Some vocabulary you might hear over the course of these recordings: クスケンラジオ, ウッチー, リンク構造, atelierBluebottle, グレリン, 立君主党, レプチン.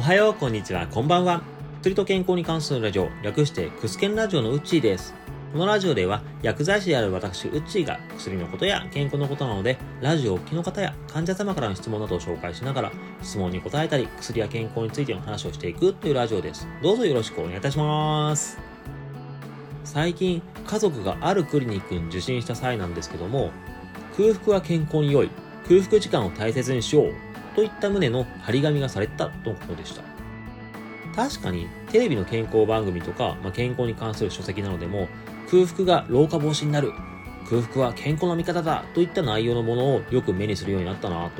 おはよう、こんにちは、こんばんは。薬と健康に関するラジオ、略してクスケンラジオのウッチーです。このラジオでは薬剤師である私ウッチーが薬のことや健康のことなので、ラジオをお聞きの方や患者様からの質問などを紹介しながら、質問に答えたり薬や健康についての話をしていくというラジオです。どうぞよろしくお願いいたします。最近家族があるクリニックに受診した際なんですけども、空腹は健康に良い、空腹時間を大切にしようといった旨の張り紙がされたとのことでした。確かにテレビの健康番組とか、健康に関する書籍などでも、空腹が老化防止になる、空腹は健康の味方だといった内容のものをよく目にするようになったなぁ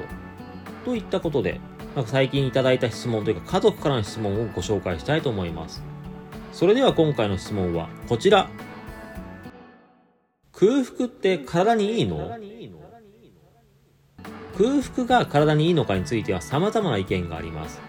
といったことで、最近いただいた質問というか家族からの質問をご紹介したいと思います。それでは今回の質問はこちら。空腹って体にいいの？空腹が体にいいのかについては様々な意見があります。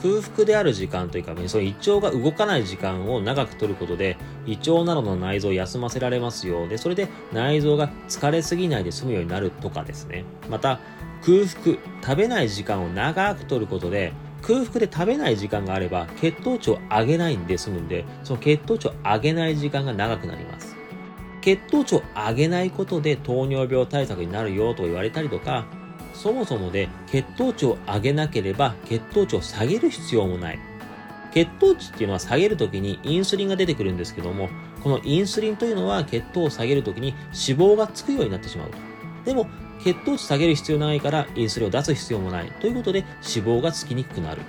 空腹である時間というか、その胃腸が動かない時間を長く取ることで、胃腸などの内臓を休ませられますよ。で、それで内臓が疲れすぎないで済むようになるとかですね。また空腹、食べない時間を長く取ることで、空腹で食べない時間があれば血糖値を上げないんで済むんで、その血糖値を上げない時間が長くなります。血糖値を上げないことで糖尿病対策になるよと言われたりとか、そもそもで血糖値を上げなければ血糖値を下げる必要もない。血糖値っていうのは下げるときにインスリンが出てくるんですけども、このインスリンというのは血糖を下げるときに脂肪がつくようになってしまうと。でも血糖値下げる必要ないからインスリンを出す必要もないということで、脂肪がつきにくくなる。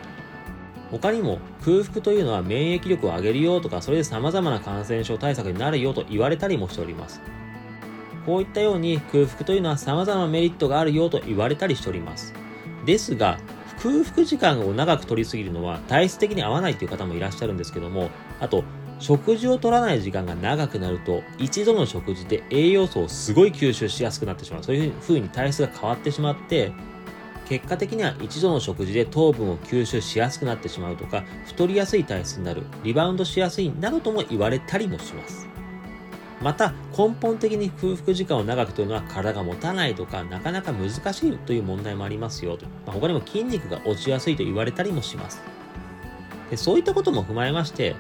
他にも空腹というのは免疫力を上げるよとか、それで様々な感染症対策になるよと言われたりもしております。こういったように空腹というのは様々なメリットがあるよと言われたりしております。ですが、空腹時間を長く取りすぎるのは体質的に合わないという方もいらっしゃるんですけども、あと食事を取らない時間が長くなると、一度の食事で栄養素をすごい吸収しやすくなってしまう。そういう風に体質が変わってしまって、結果的には一度の食事で糖分を吸収しやすくなってしまうとか、太りやすい体質になる、リバウンドしやすいなどとも言われたりもします。また根本的に空腹時間を長くというのは体が持たないとか、なかなか難しいという問題もありますよと、他にも筋肉が落ちやすいと言われたりもします。で、そういったことも踏まえまして、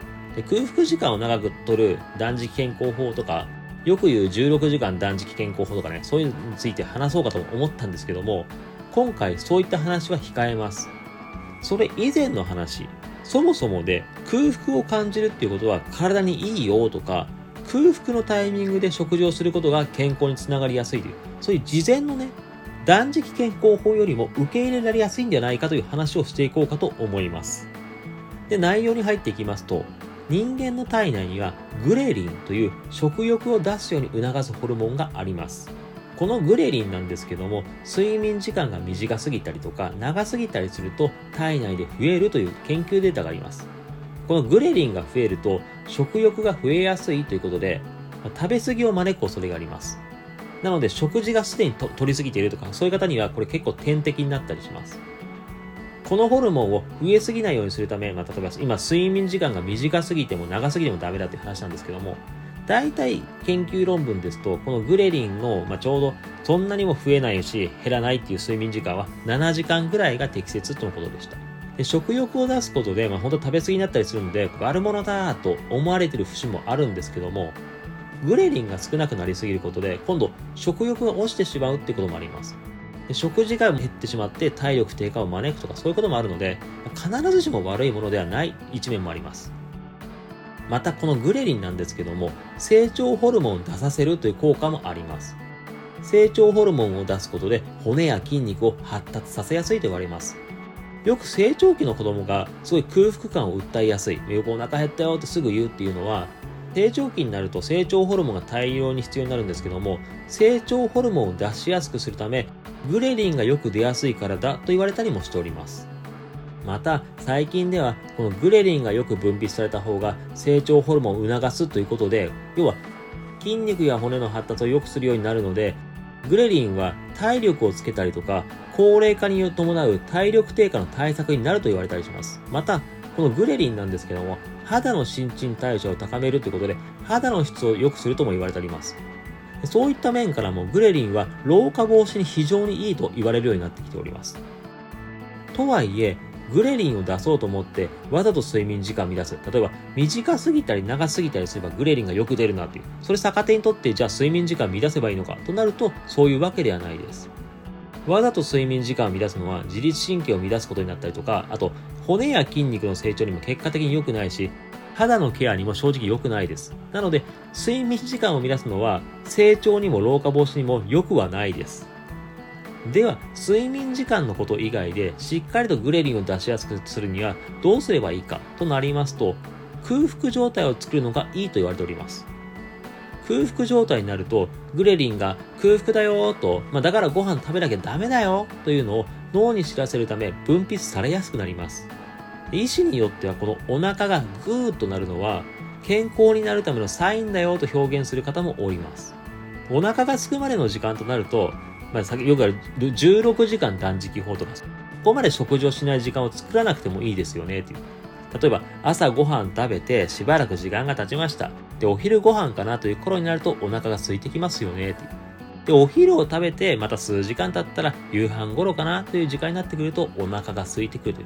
空腹時間を長くとる断食健康法とか、よく言う16時間断食健康法とかね、そういうのについて話そうかと思ったんですけども、今回そういった話は控えます。それ以前の話、そもそもで空腹を感じるっていうことは体にいいよとか、空腹のタイミングで食事をすることが健康につながりやすいという、そういう事前のね、断食健康法よりも受け入れられやすいんじゃないかという話をしていこうかと思います。で、内容に入っていきますと、人間の体内にはグレリンという食欲を出すように促すホルモンがあります。このグレリンなんですけども、睡眠時間が短すぎたりとか長すぎたりすると体内で増えるという研究データがあります。このグレリンが増えると食欲が増えやすいということで、食べ過ぎを招く恐れがあります。なので食事がすでに取りすぎているとか、そういう方にはこれ結構天敵になったりします。このホルモンを増えすぎないようにするため、例えば今睡眠時間が短すぎても長すぎてもダメだという話なんですけども、大体研究論文ですと、このグレリンの、ちょうどそんなにも増えないし減らないっていう睡眠時間は7時間ぐらいが適切とのことでした。で、食欲を出すことで、本当食べ過ぎになったりするので悪者だと思われている節もあるんですけども、グレリンが少なくなりすぎることで今度食欲が落ちてしまうっていうこともあります。で、食事が減ってしまって体力低下を招くとか、そういうこともあるので、必ずしも悪いものではない一面もあります。またこのグレリンなんですけども、成長ホルモンを出させるという効果もあります。成長ホルモンを出すことで骨や筋肉を発達させやすいと言われます。よく成長期の子供がすごい空腹感を訴えやすい、よくお腹減ったよってすぐ言うっていうのは、成長期になると成長ホルモンが大量に必要になるんですけども、成長ホルモンを出しやすくするためグレリンがよく出やすいからだと言われたりもしております。また最近ではこのグレリンがよく分泌された方が成長ホルモンを促すということで、要は筋肉や骨の発達を良くするようになるので、グレリンは体力をつけたりとか、高齢化に伴う体力低下の対策になると言われたりします。またこのグレリンなんですけども、肌の新陳代謝を高めるということで肌の質を良くするとも言われております。そういった面からもグレリンは老化防止に非常にいいと言われるようになってきております。とはいえグレリンを出そうと思ってわざと睡眠時間を乱す。例えば短すぎたり長すぎたりすればグレリンがよく出るなっていう、それ逆手にとってじゃあ睡眠時間を乱せばいいのかとなると、そういうわけではないです。わざと睡眠時間を乱すのは自律神経を乱すことになったりとか、あと骨や筋肉の成長にも結果的に良くないし、肌のケアにも正直良くないです。なので睡眠時間を乱すのは成長にも老化防止にも良くはないです。では睡眠時間のこと以外でしっかりとグレリンを出しやすくするにはどうすればいいかとなりますと、空腹状態を作るのがいいと言われております。空腹状態になるとグレリンが空腹だよと、だからご飯食べなきゃダメだよというのを脳に知らせるため分泌されやすくなります。医師によってはこのお腹がグーッとなるのは健康になるためのサインだよと表現する方もおります。お腹が空くまでの時間となると、よくある16時間断食法とか、そこまで食事をしない時間を作らなくてもいいですよねっていう。例えば朝ご飯食べてしばらく時間が経ちました。でお昼ご飯かなという頃になるとお腹が空いてきますよねっていう。でお昼を食べてまた数時間経ったら夕飯頃かなという時間になってくるとお腹が空いてくるとい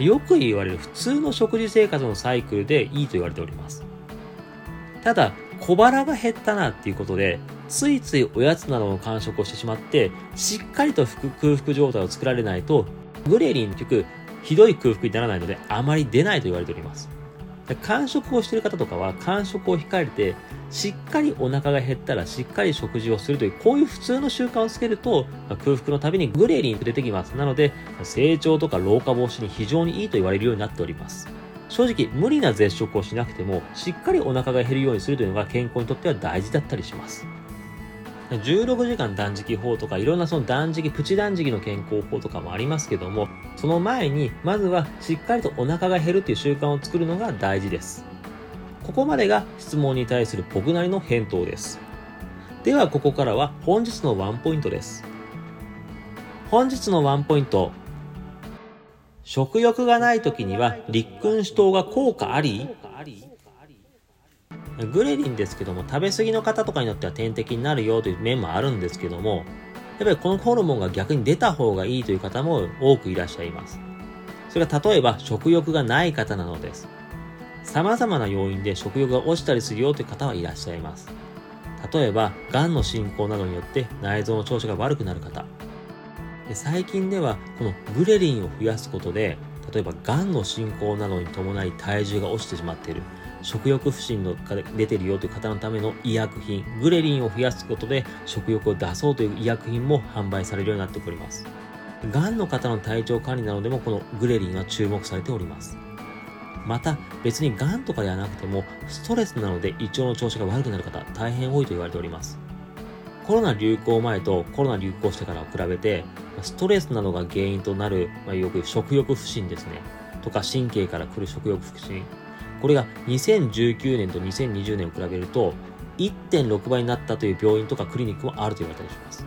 う、よく言われる普通の食事生活のサイクルでいいと言われております。ただ小腹が減ったなっていうことでついついおやつなどの間食をしてしまってしっかりと空腹状態を作られないとグレリン結局ひどい空腹にならないのであまり出ないと言われております。間食をしている方とかは間食を控えてしっかりお腹が減ったらしっかり食事をするという、こういう普通の習慣をつけると空腹のたびにグレリンが出てきます。なので成長とか老化防止に非常にいいと言われるようになっております。正直無理な絶食をしなくてもしっかりお腹が減るようにするというのが健康にとっては大事だったりします。16時間断食法とかいろんなその断食、プチ断食の健康法とかもありますけども、その前にまずはしっかりとお腹が減るという習慣を作るのが大事です。ここまでが質問に対する僕なりの返答です。ではここからは本日のワンポイントです。本日のワンポイント、食欲がない時には立君主党が効果あり。グレリンですけども食べ過ぎの方とかによっては点滴になるよという面もあるんですけども、やっぱりこのホルモンが逆に出た方がいいという方も多くいらっしゃいます。それが例えば食欲がない方なのです。様々な要因で食欲が落ちたりするよという方はいらっしゃいます。例えばがんの進行などによって内臓の調子が悪くなる方、最近ではこのグレリンを増やすことで例えばがんの進行などに伴い体重が落ちてしまっている、食欲不振が出ているよという方のための医薬品グレリンを増やすことで食欲を出そうという医薬品も販売されるようになっております。がんの方の体調管理などでもこのグレリンは注目されております。また別にがんとかではなくてもストレスなどで胃腸の調子が悪くなる方大変多いと言われております。コロナ流行前とコロナ流行してからを比べてストレスなどが原因となる、よく食欲不振ですねとか神経から来る食欲不振、これが2019年と2020年を比べると 1.6 倍になったという病院とかクリニックもあると言われたりします。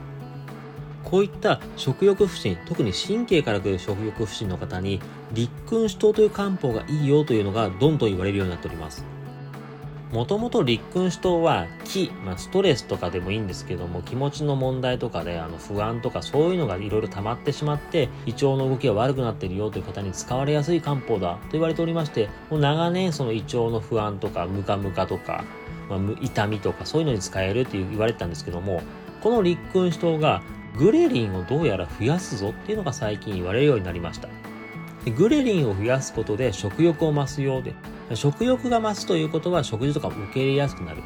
こういった食欲不振、特に神経から来る食欲不振の方に立君主党という漢方がいいよというのがどんどん言われるようになっております。もともと立君主党は気、ストレスとかでもいいんですけども、気持ちの問題とかで不安とかそういうのがいろいろ溜まってしまって胃腸の動きが悪くなっているよという方に使われやすい漢方だと言われておりまして、もう長年その胃腸の不安とかムカムカとか、痛みとかそういうのに使えるって言われてたんですけども、この立君主党がグレリンをどうやら増やすぞっていうのが最近言われるようになりました。グレリンを増やすことで食欲を増すようで、食欲が増すということは食事とかも受け入れやすくなる。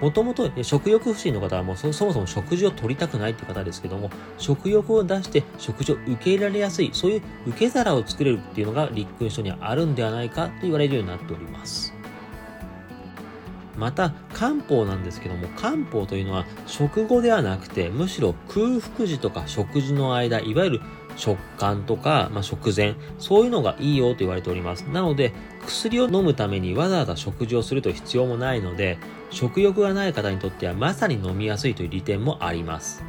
もともと食欲不振の方はもうそもそも食事を取りたくないという方ですけども、食欲を出して食事を受け入れられやすい、そういう受け皿を作れるっていうのが立君主党にはあるんではないかと言われるようになっております。また漢方なんですけども、漢方というのは食後ではなくてむしろ空腹時とか食事の間、いわゆる食間とか、食前、そういうのがいいよと言われております。なので薬を飲むためにわざわざ食事をするという必要もないので、食欲がない方にとってはまさに飲みやすいという利点もあります。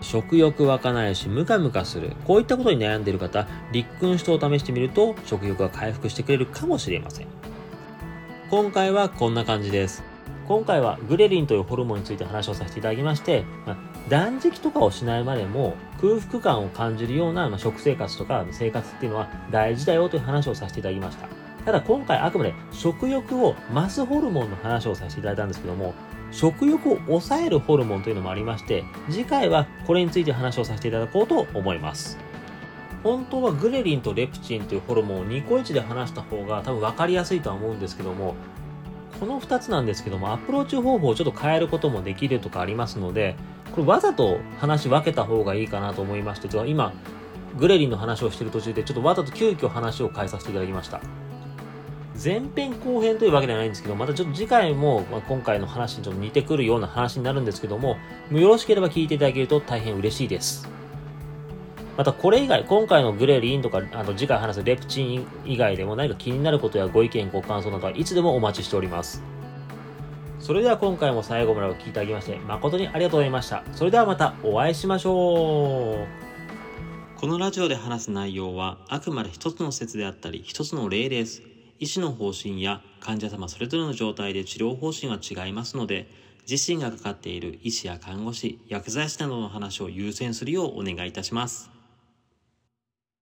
食欲湧かないしムカムカする、こういったことに悩んでいる方、立君主党を試してみると食欲が回復してくれるかもしれません。今回はこんな感じです。今回はグレリンというホルモンについて話をさせていただきまして、断食とかをしないまでも空腹感を感じるような食生活とか生活っていうのは大事だよという話をさせていただきました。ただ今回あくまで食欲を増すホルモンの話をさせていただいたんですけども、食欲を抑えるホルモンというのもありまして、次回はこれについて話をさせていただこうと思います。本当はグレリンとレプチンというホルモンを2個1で話した方が多分分かりやすいとは思うんですけども、この2つなんですけどもアプローチ方法をちょっと変えることもできるとかありますので、これわざと話分けた方がいいかなと思いまして、今グレリンの話をしている途中でちょっとわざと急遽話を変えさせていただきました。前編後編というわけではないんですけど、またちょっと次回も今回の話にちょっと似てくるような話になるんですけども、よろしければ聞いていただけると大変嬉しいです。またこれ以外、今回のグレリンとか次回話すレプチン以外でも何か気になることやご意見ご感想などはいつでもお待ちしております。それでは今回も最後までお聞きいただきまして誠にありがとうございました。それではまたお会いしましょう。このラジオで話す内容はあくまで一つの説であったり一つの例です。医師の方針や患者様それぞれの状態で治療方針は違いますので、自身がかかっている医師や看護師、薬剤師などの話を優先するようお願いいたします。